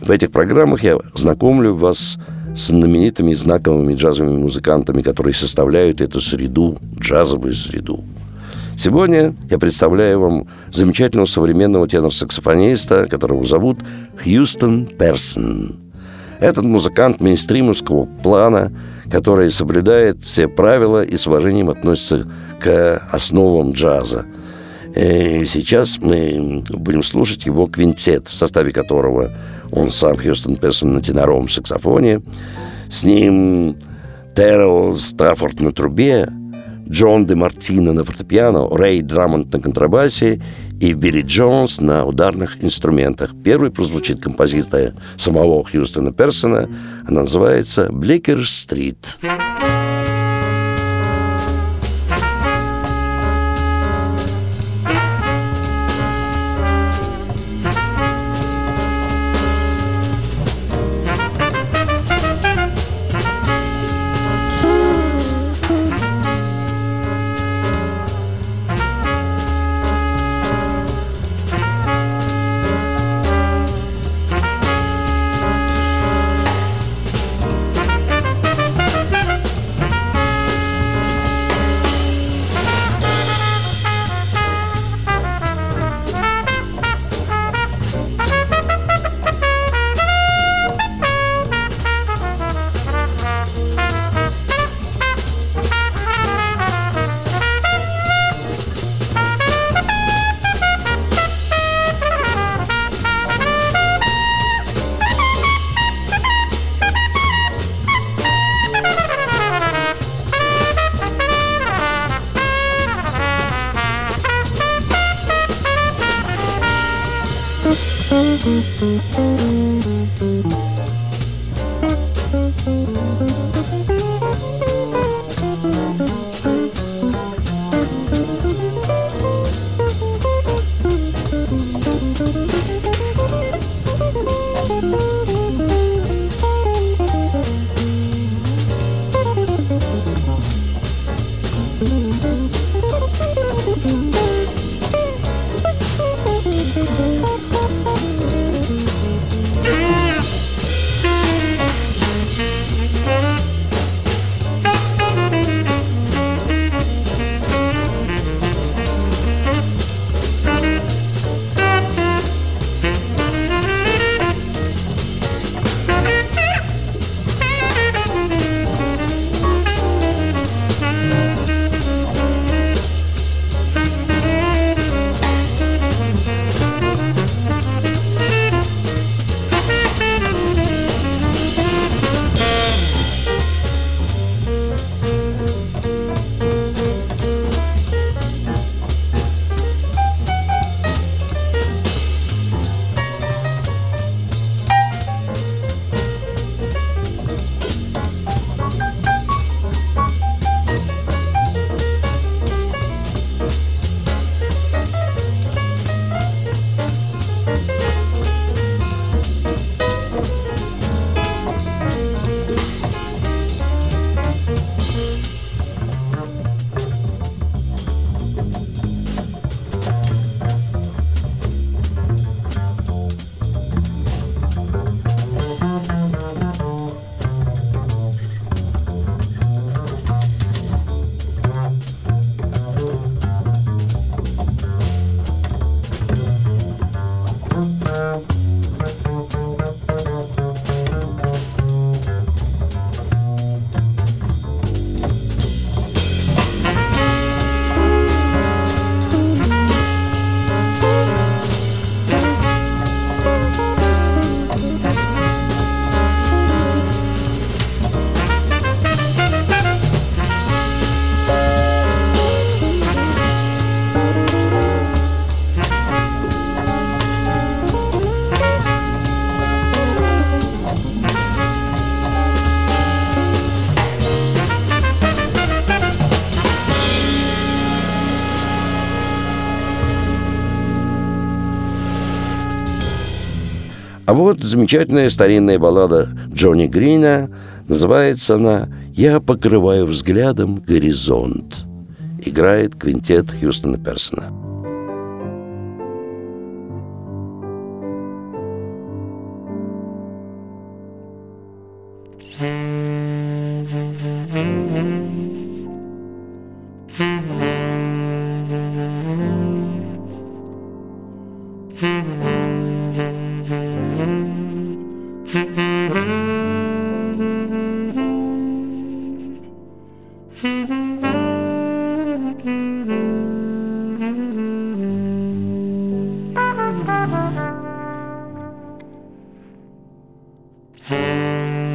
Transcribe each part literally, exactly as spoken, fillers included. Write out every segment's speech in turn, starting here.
В этих программах я знакомлю вас с знаменитыми и знаковыми джазовыми музыкантами, которые составляют эту среду, джазовую среду. Сегодня я представляю вам замечательного современного тенор-саксофониста, которого зовут Houston Person. Этот музыкант мейнстримовского плана, который соблюдает все правила и с уважением относится к основам джаза. И сейчас мы будем слушать его квинтет, в составе которого он сам, Houston Person, на теноровом саксофоне. С ним Терелл Стаффорд на трубе, Джон ди Мартино на фортепиано, Рэй Драммонд на контрабасе и Вилли Джонс на ударных инструментах. Первый прозвучит композиция самого Хьюстона Персона. Она называется «Бликер-стрит». А вот замечательная старинная баллада Джонни Грина, называется она «Я покрываю взглядом горизонт». Играет квинтет Хьюстона Персона. Mm-hmm.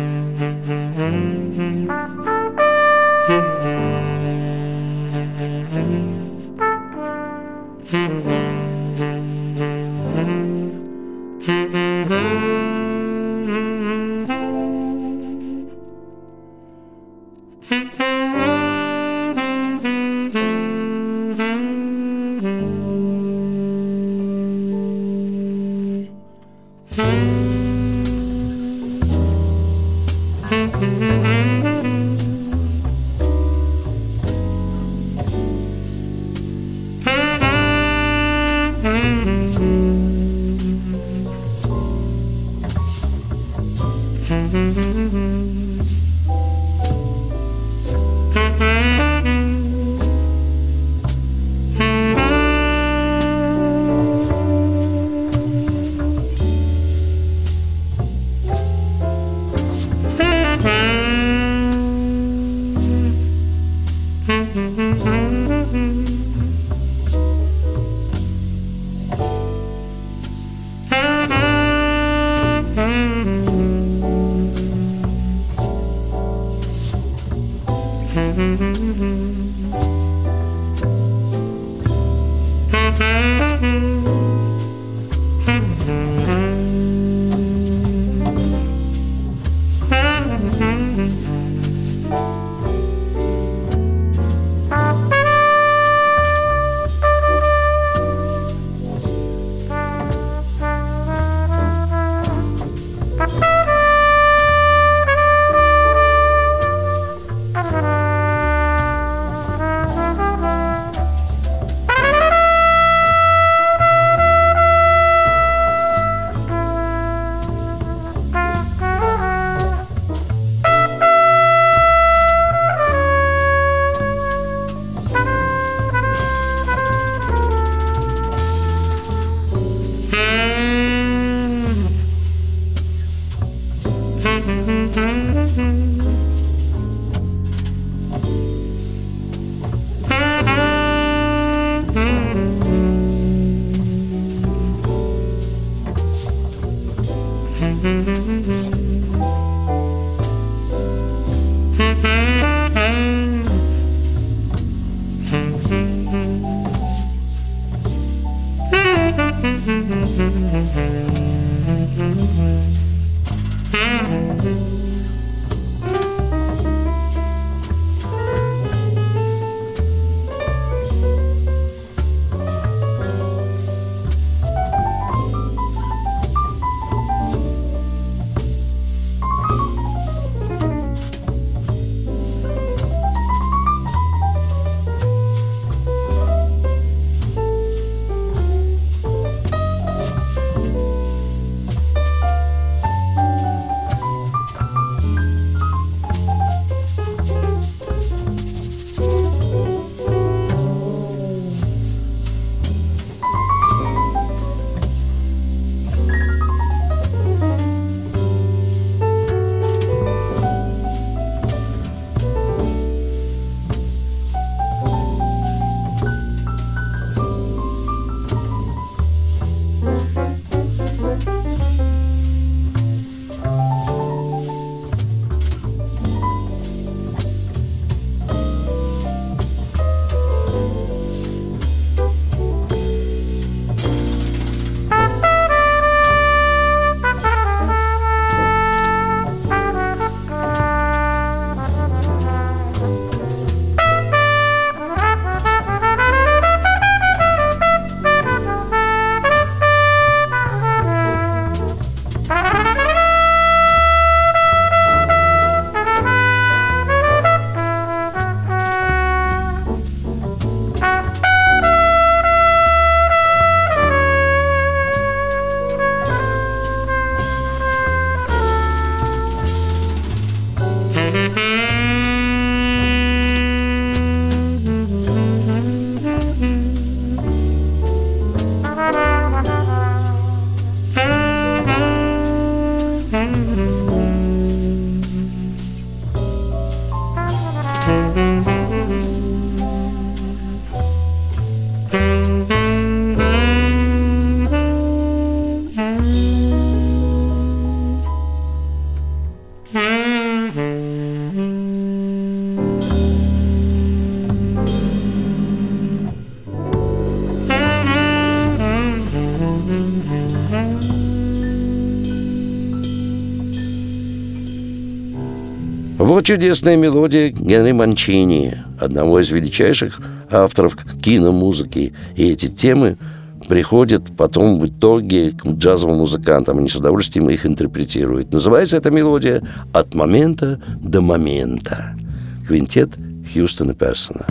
Вот чудесная мелодия Генри Манчини, одного из величайших авторов киномузыки. И эти темы приходят потом в итоге к джазовым музыкантам. Они с удовольствием их интерпретируют. Называется эта мелодия «От момента до момента». Квинтет Хьюстона Персона.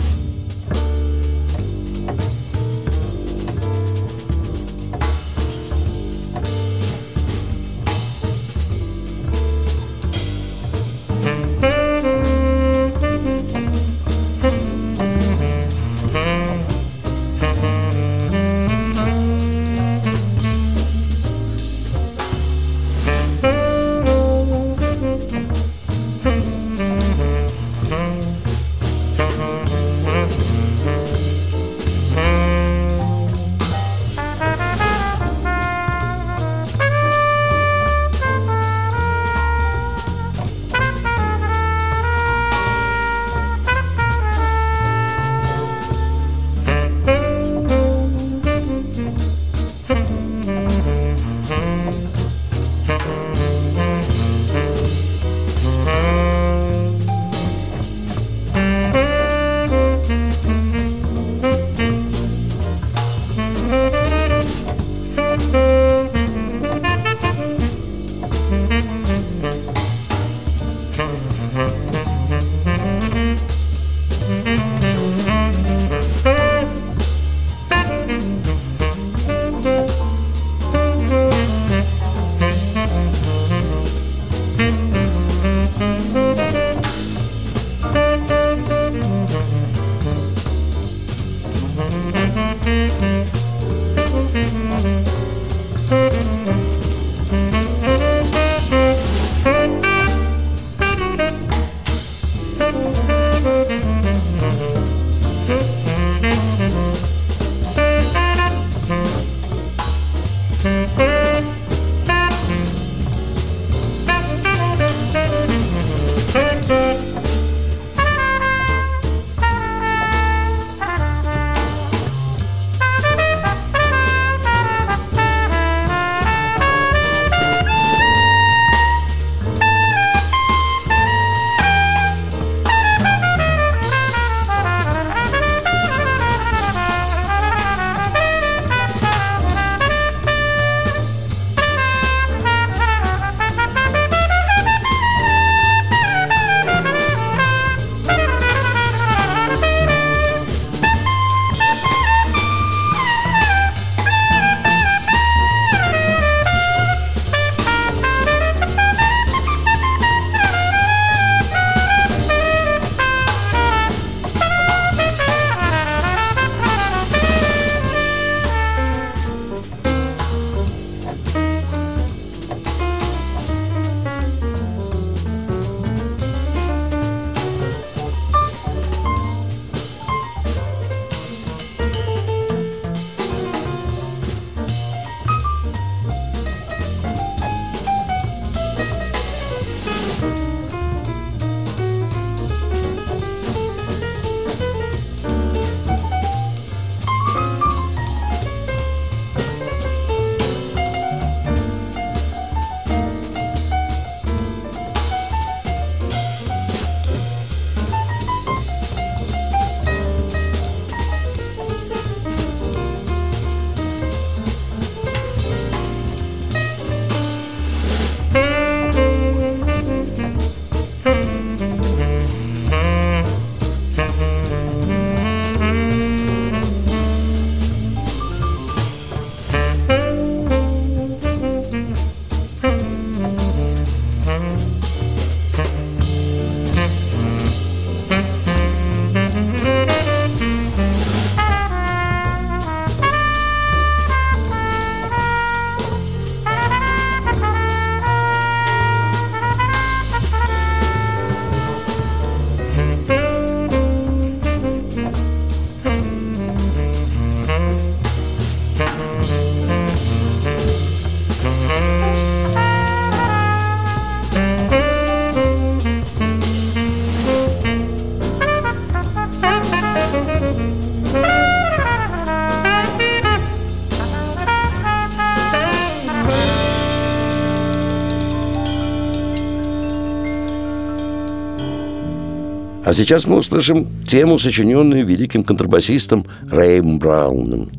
А сейчас мы услышим тему, сочиненную великим контрабасистом Рэем Брауном.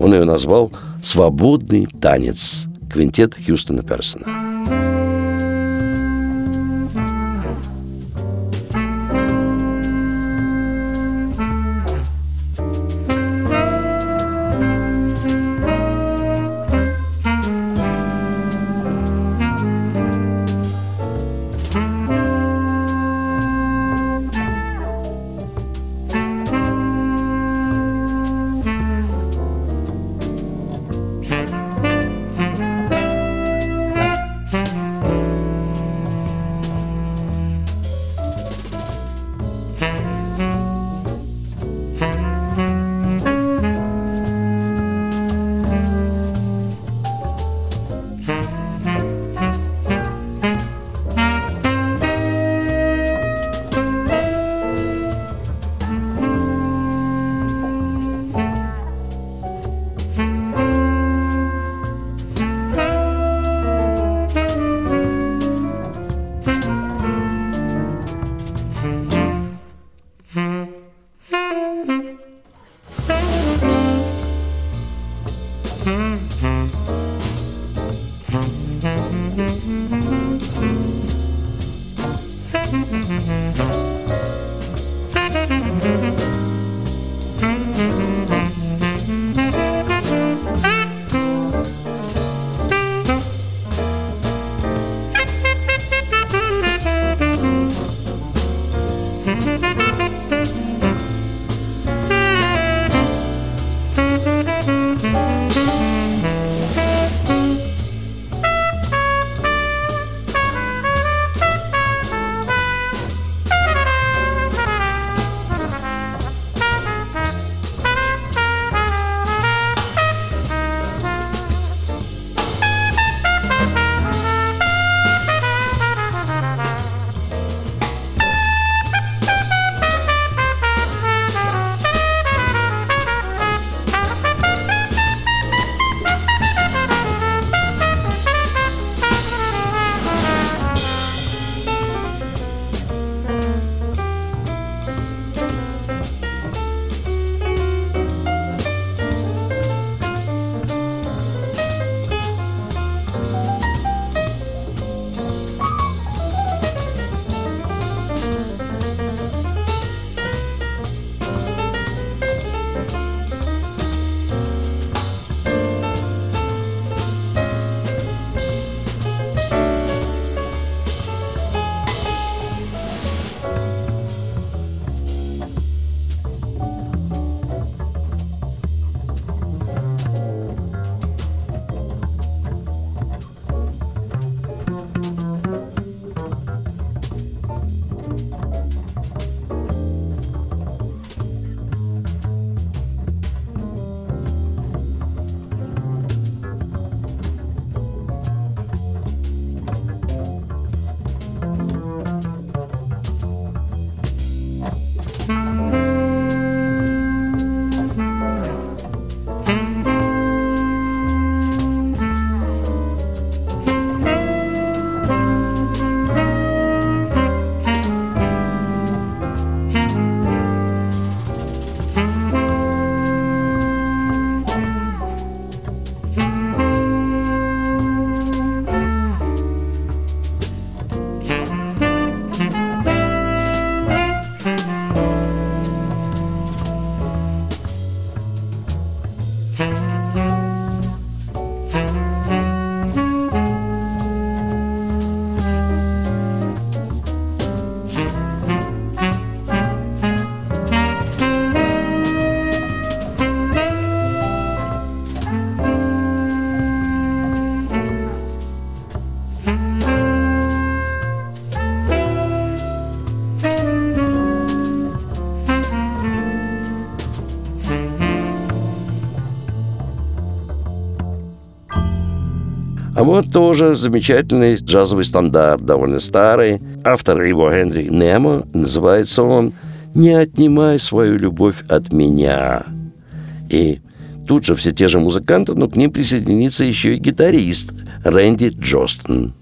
Он ее назвал «Свободный танец». Квинтет Хьюстона Персона. А вот тоже замечательный джазовый стандарт, довольно старый. Автор его Генри Немо, называется он «Не отнимай свою любовь от меня». И тут же все те же музыканты, но к ним присоединится еще и гитарист Рэнди Джостон.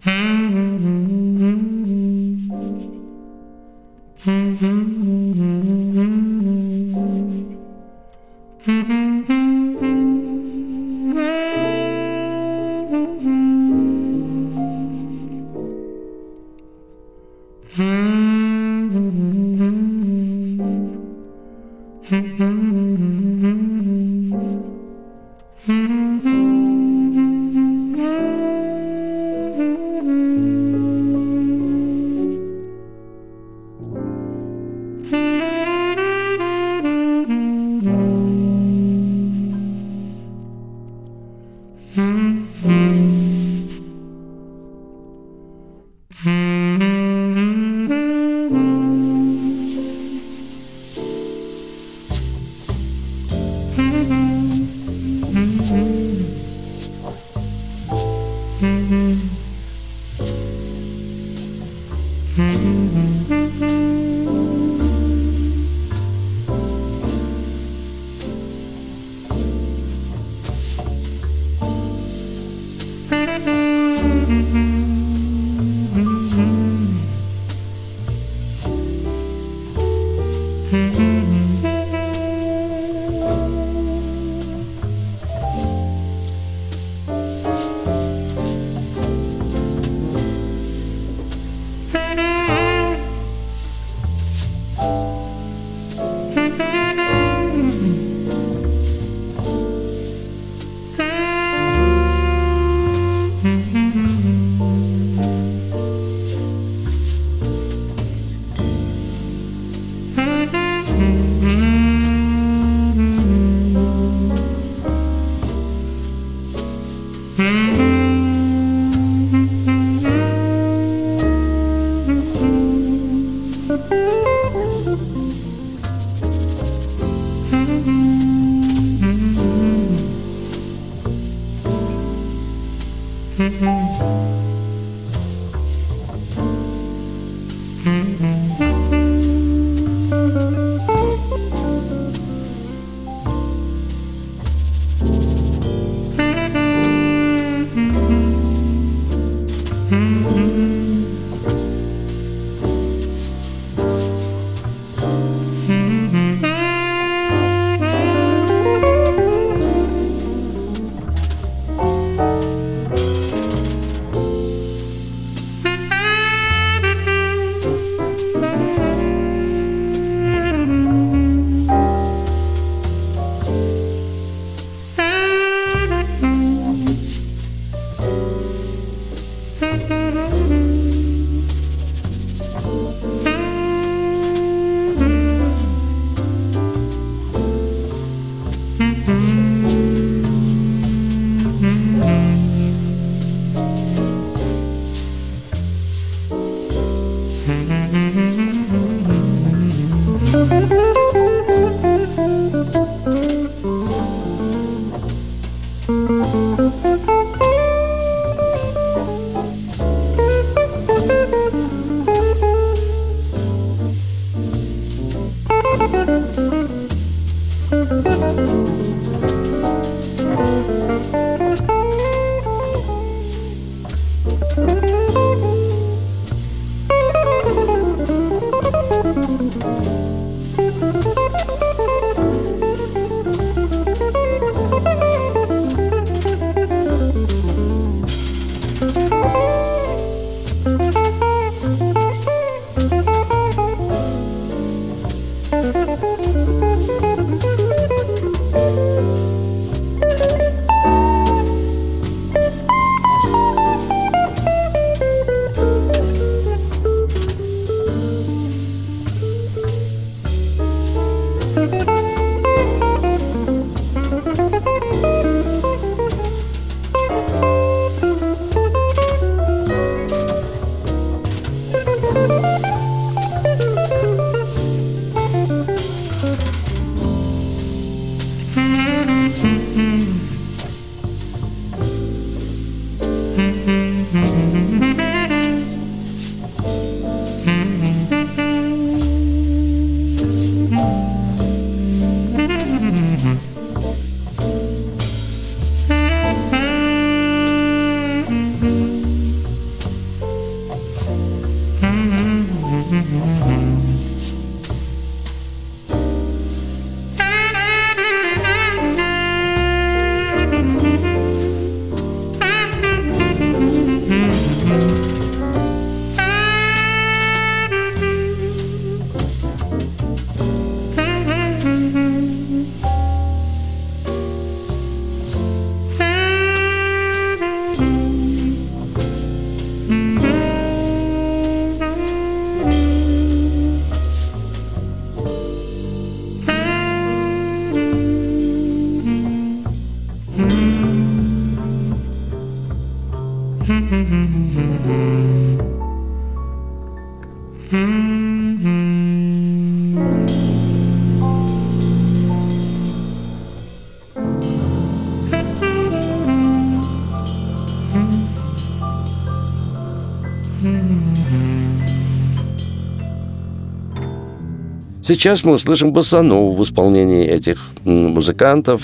Сейчас мы услышим босса-нову в исполнении этих музыкантов.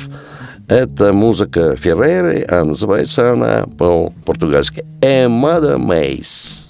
Это музыка Ферреры, а называется она по-португальски «Эмада Мейс».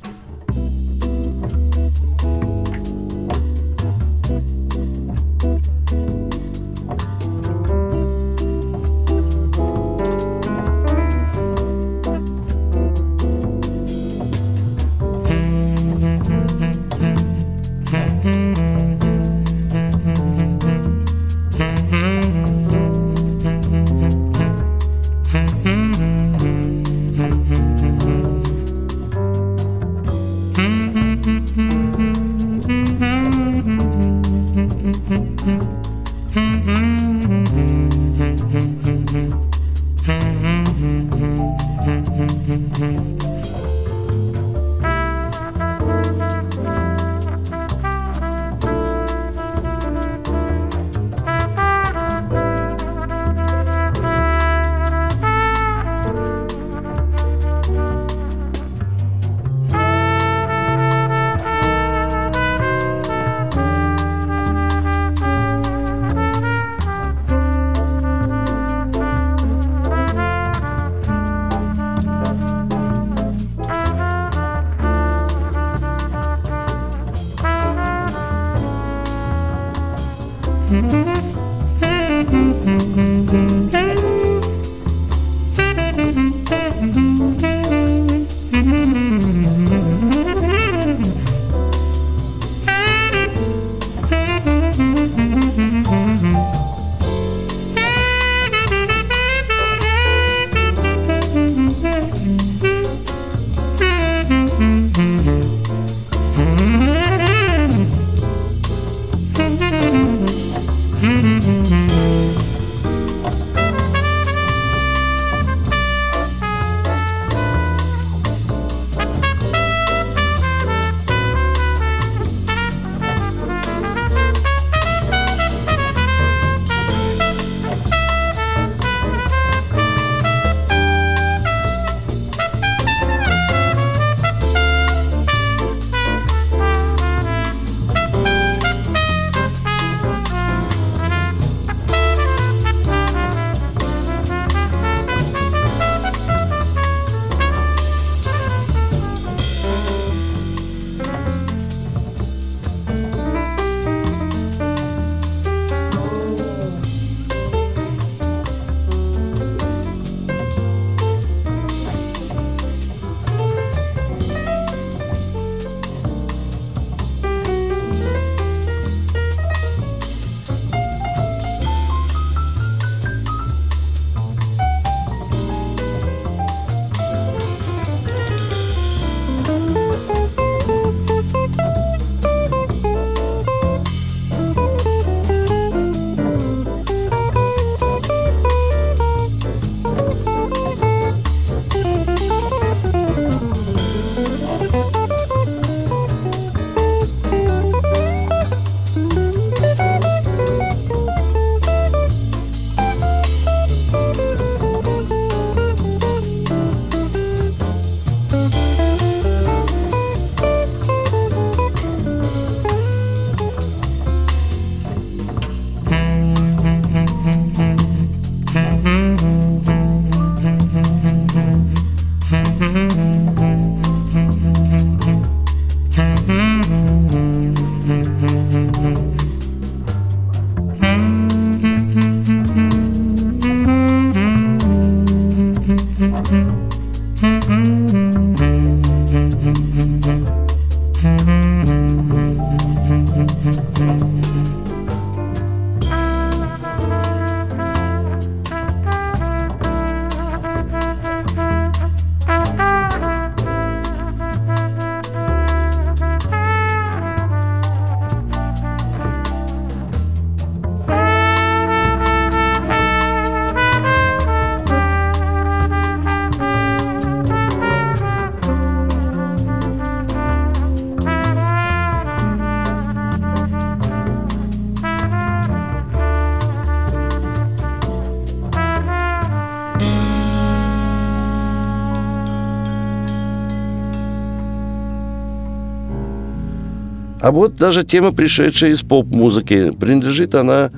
А вот даже тема, пришедшая из поп-музыки, принадлежит она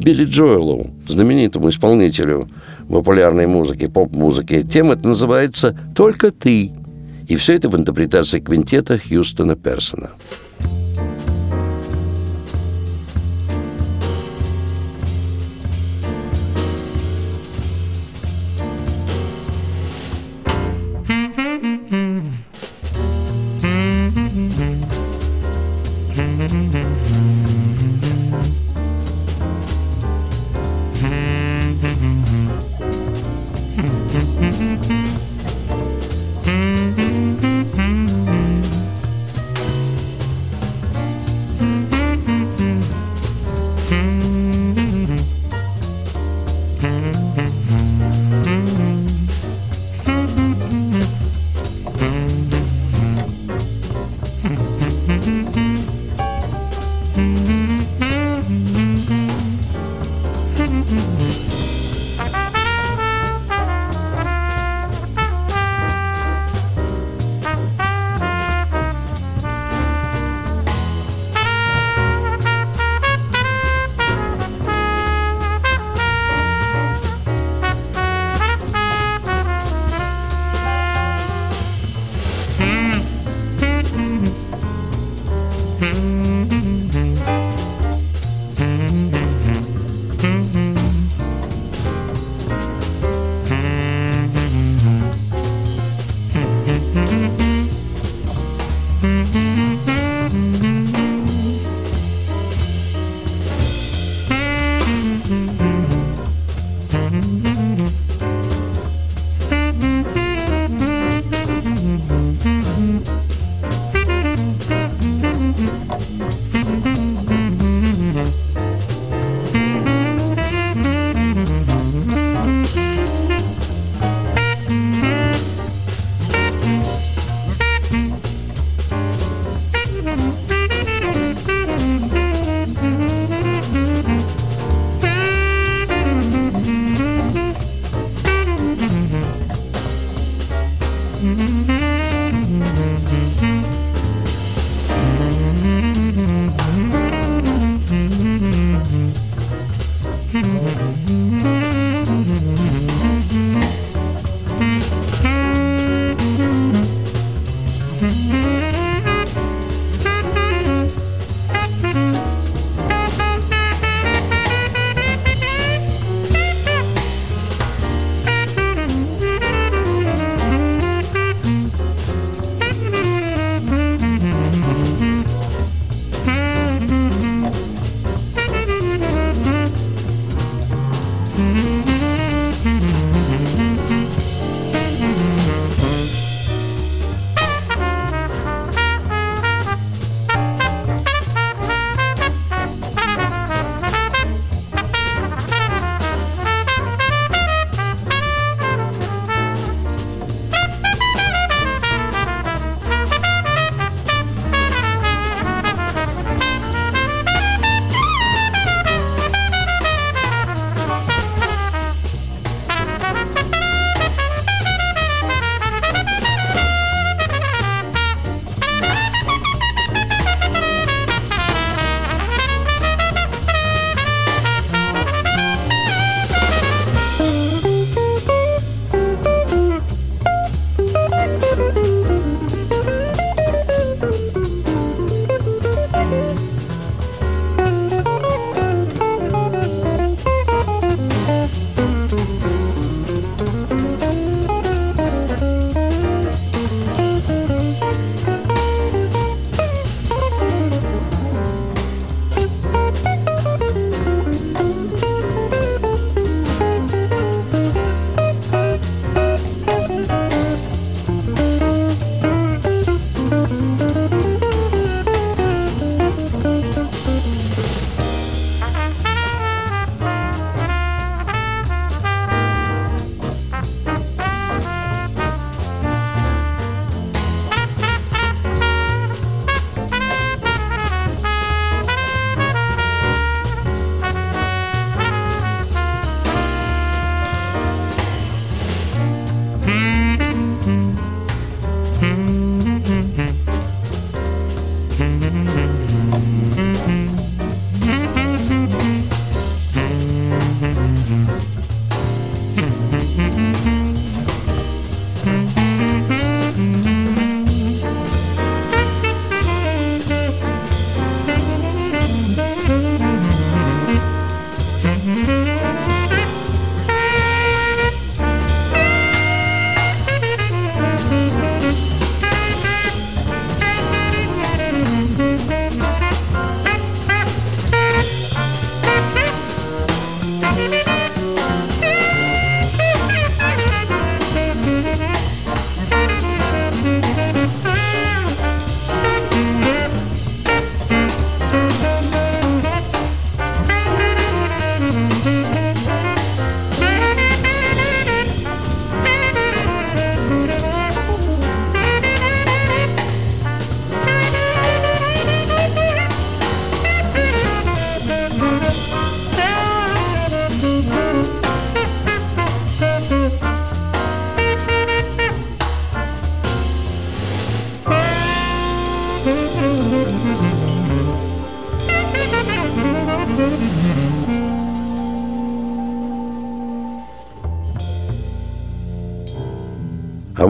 Билли Джоэлу, знаменитому исполнителю популярной музыки, поп-музыки. Тема это называется «Только ты». И все это в интерпретации квинтета Хьюстона Персона.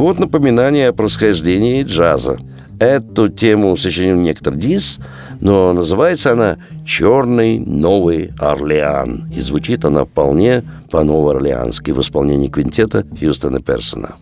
Вот напоминание о происхождении джаза. Эту тему сочинил некоторый Дис, но называется она «Черный Новый Орлеан», и звучит она вполне по-новоорлеански в исполнении квинтета Хьюстона Персона.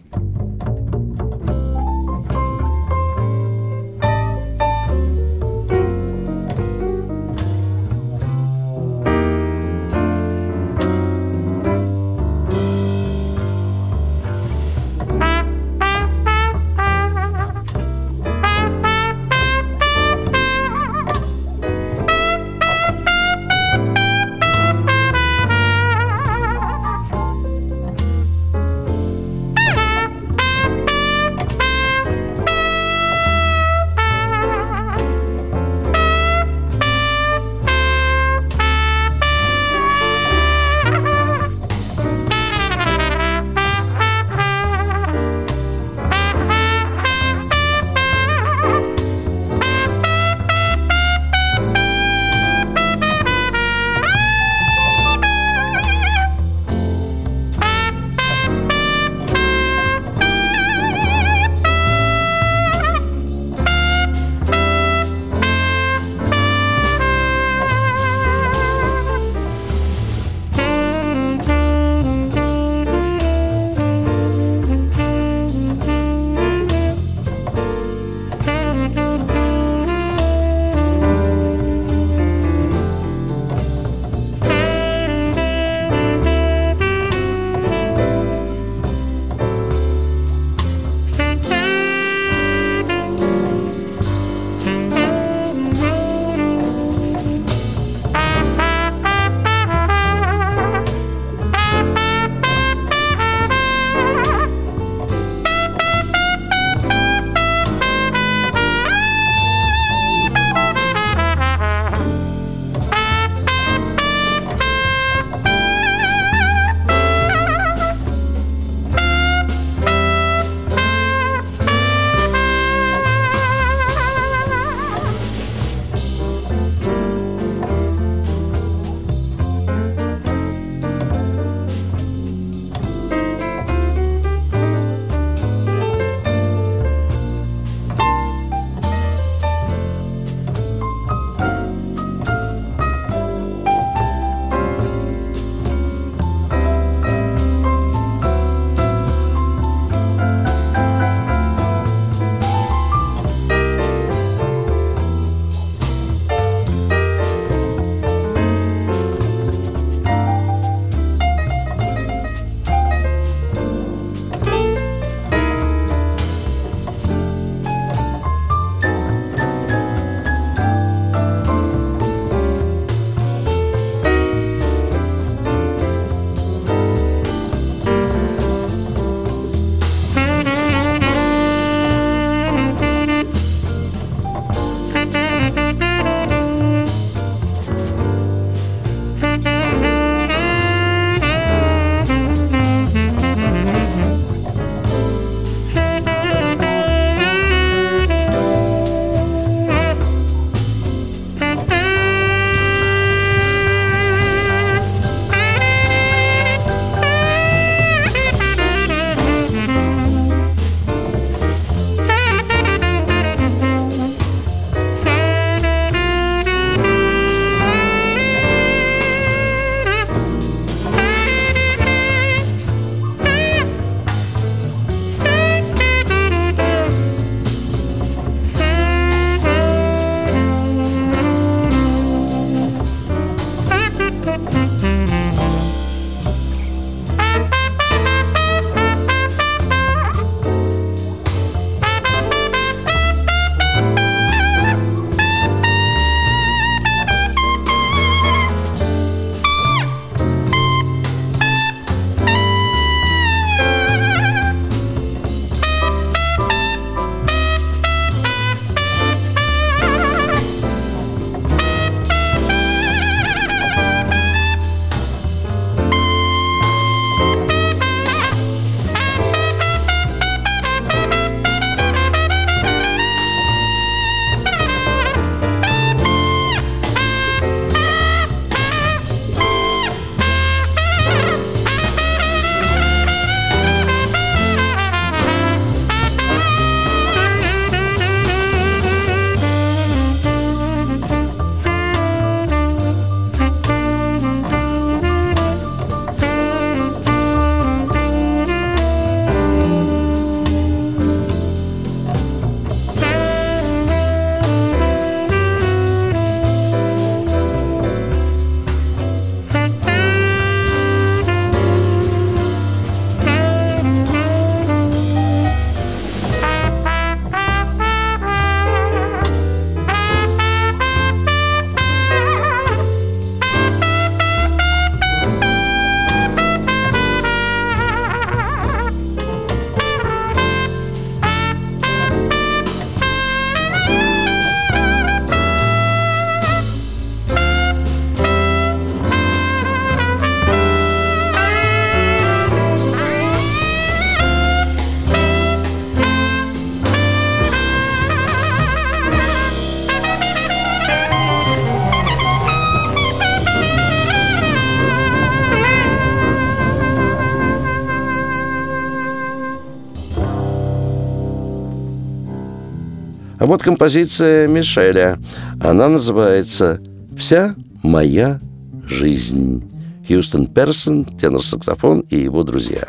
А вот композиция Мишеля. Она называется «Вся моя жизнь». Houston Person, тенор-саксофон и его друзья.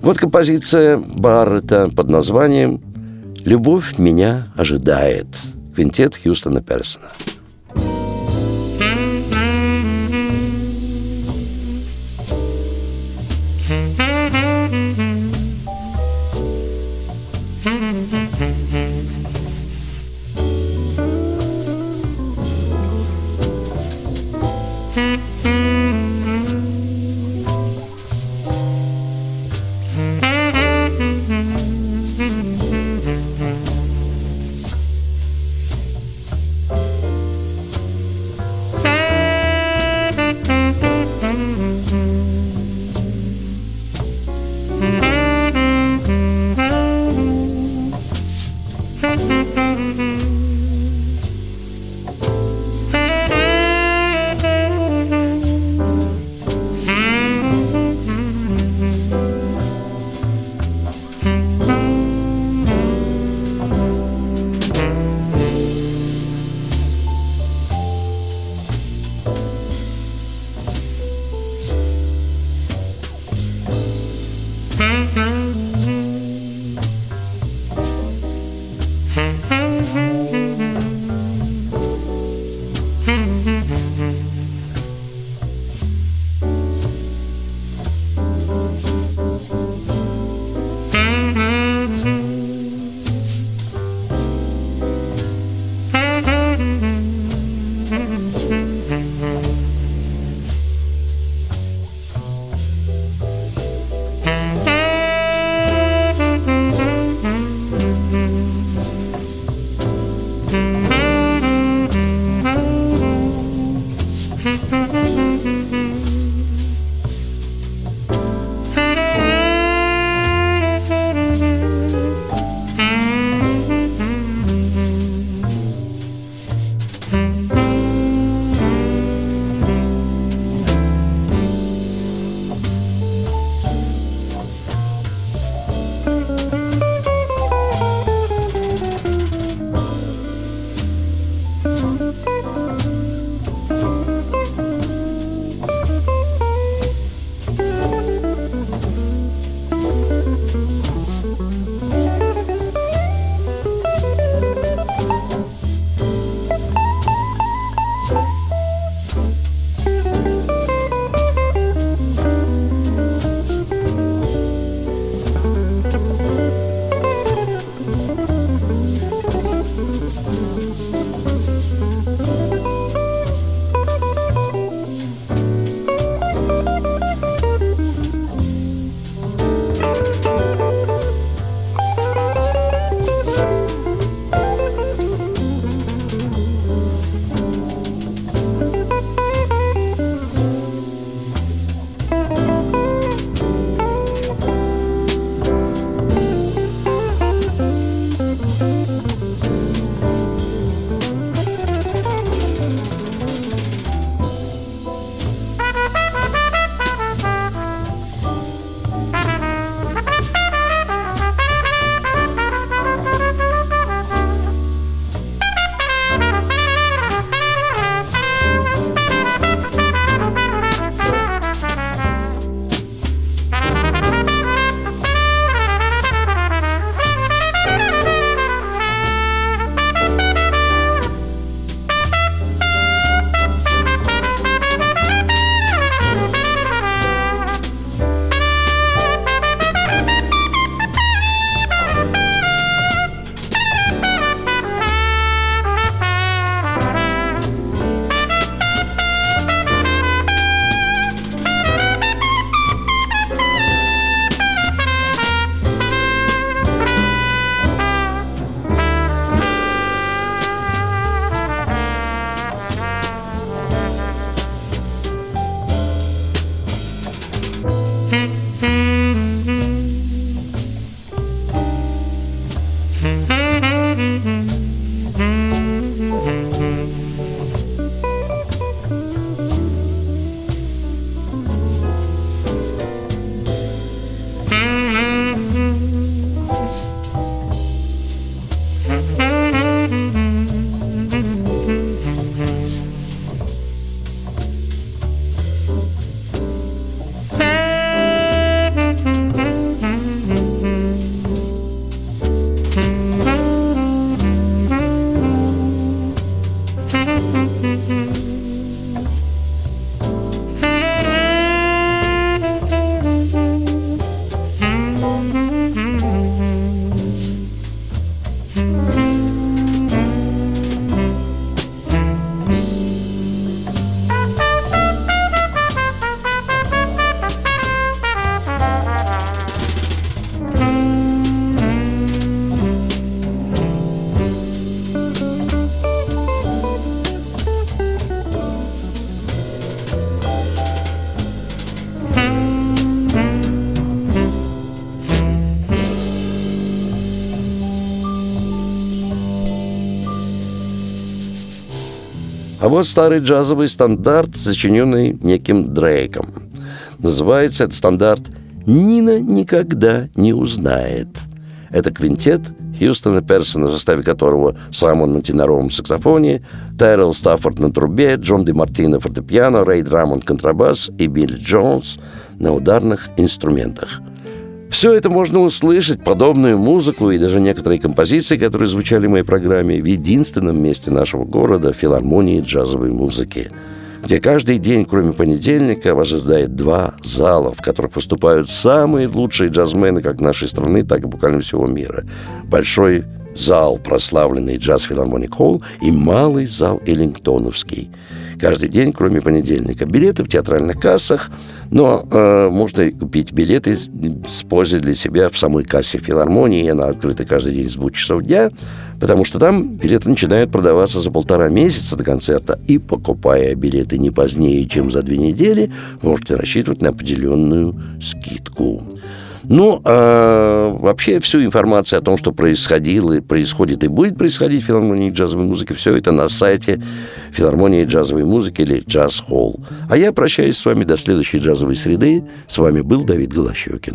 Вот композиция Баррета под названием «Любовь меня ожидает». Квинтет Хьюстона Персона. Mm-hmm. А вот старый джазовый стандарт, сочиненный неким Дрейком. Называется этот стандарт «Нина никогда не узнает». Это квинтет Хьюстона Персона, в составе которого сам он на теноровом саксофоне, Терелл Стаффорд на трубе, Джон ди Мартино фортепиано, Рэй Драммонд контрабас и Билли Джонс на ударных инструментах. Все это можно услышать, подобную музыку и даже некоторые композиции, которые звучали в моей программе, в единственном месте нашего города – филармонии джазовой музыки, где каждый день, кроме понедельника, вас ожидает два зала, в которых выступают самые лучшие джазмены как нашей страны, так и буквально всего мира. Большой зал, прославленный Джаз Филармоник Холл, и Малый зал Эллингтоновский. Каждый день, кроме понедельника. Билеты в театральных кассах, но э, можно и купить билеты с пользой для себя в самой кассе филармонии. Она открыта каждый день с двух часов дня, потому что там билеты начинают продаваться за полтора месяца до концерта. И покупая билеты не позднее, чем за две недели, можете рассчитывать на определенную скидку. Ну, а вообще всю информацию о том, что происходило, происходит и будет происходить в филармонии джазовой музыки, все это на сайте филармонии джазовой музыки или Джаз Холл. А я прощаюсь с вами до следующей джазовой среды. С вами был Давид Голощёкин.